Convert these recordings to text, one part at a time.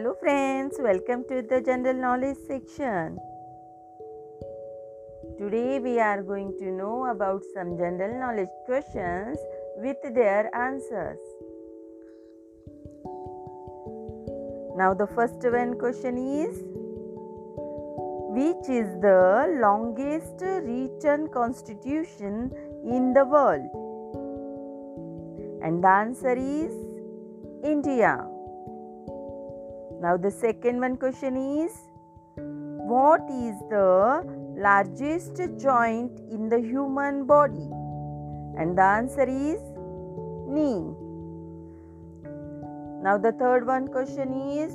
Hello friends, welcome to the general knowledge section. Today we are going to know about some general knowledge questions with their answers. Now the first one question is, which is the longest written constitution in the world? And the answer is India. Now the second one question is, what is the largest joint in the human body? And the answer is knee. Now the third one question is,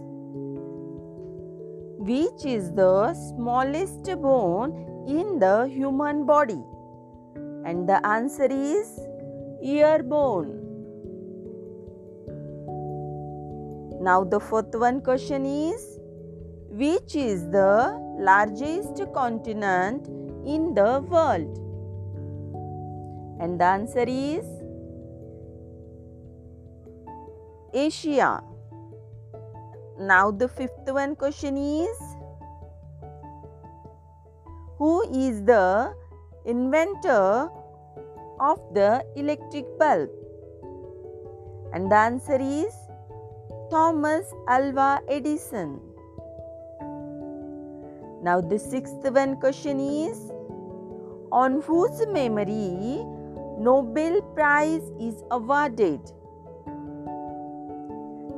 which is the smallest bone in the human body? And the answer is ear bone. Now the fourth one question is, which is the largest continent in the world? And the answer is Asia. Now the fifth one question is, who is the inventor of the electric bulb? And the answer is Thomas Alva Edison. Now the sixth one question is, on whose memory Nobel Prize is awarded?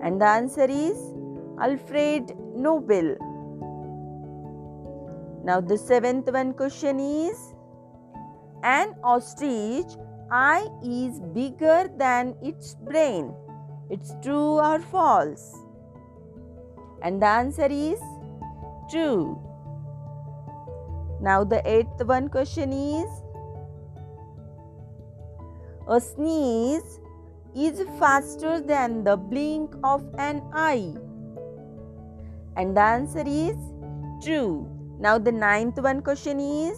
And the answer is Alfred Nobel. Now the seventh one question is, an ostrich eye is bigger than its brain. It's true or false? And the answer is true. Now the eighth one question is, a sneeze is faster than the blink of an eye. And the answer is true. Now the ninth one question is,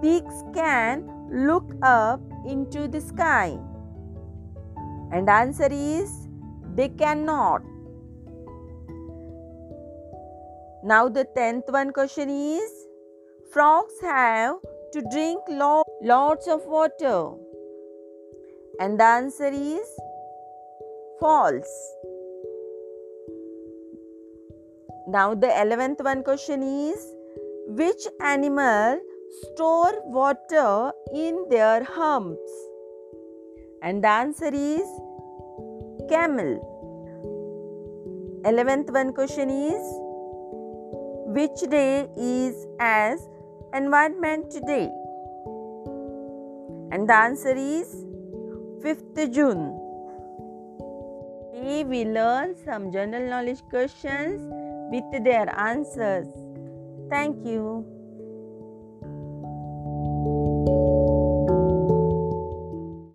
pigs can look up into the sky. And the answer is they cannot. Now the 10th one question is, frogs have to drink lots of water. And the answer is false. Now the 11th one question is, which animal store water in their humps? And the answer is camel. 11th one question is, which day is as Environment Day? And the answer is 5th June. Today we learn some general knowledge questions with their answers. Thank you.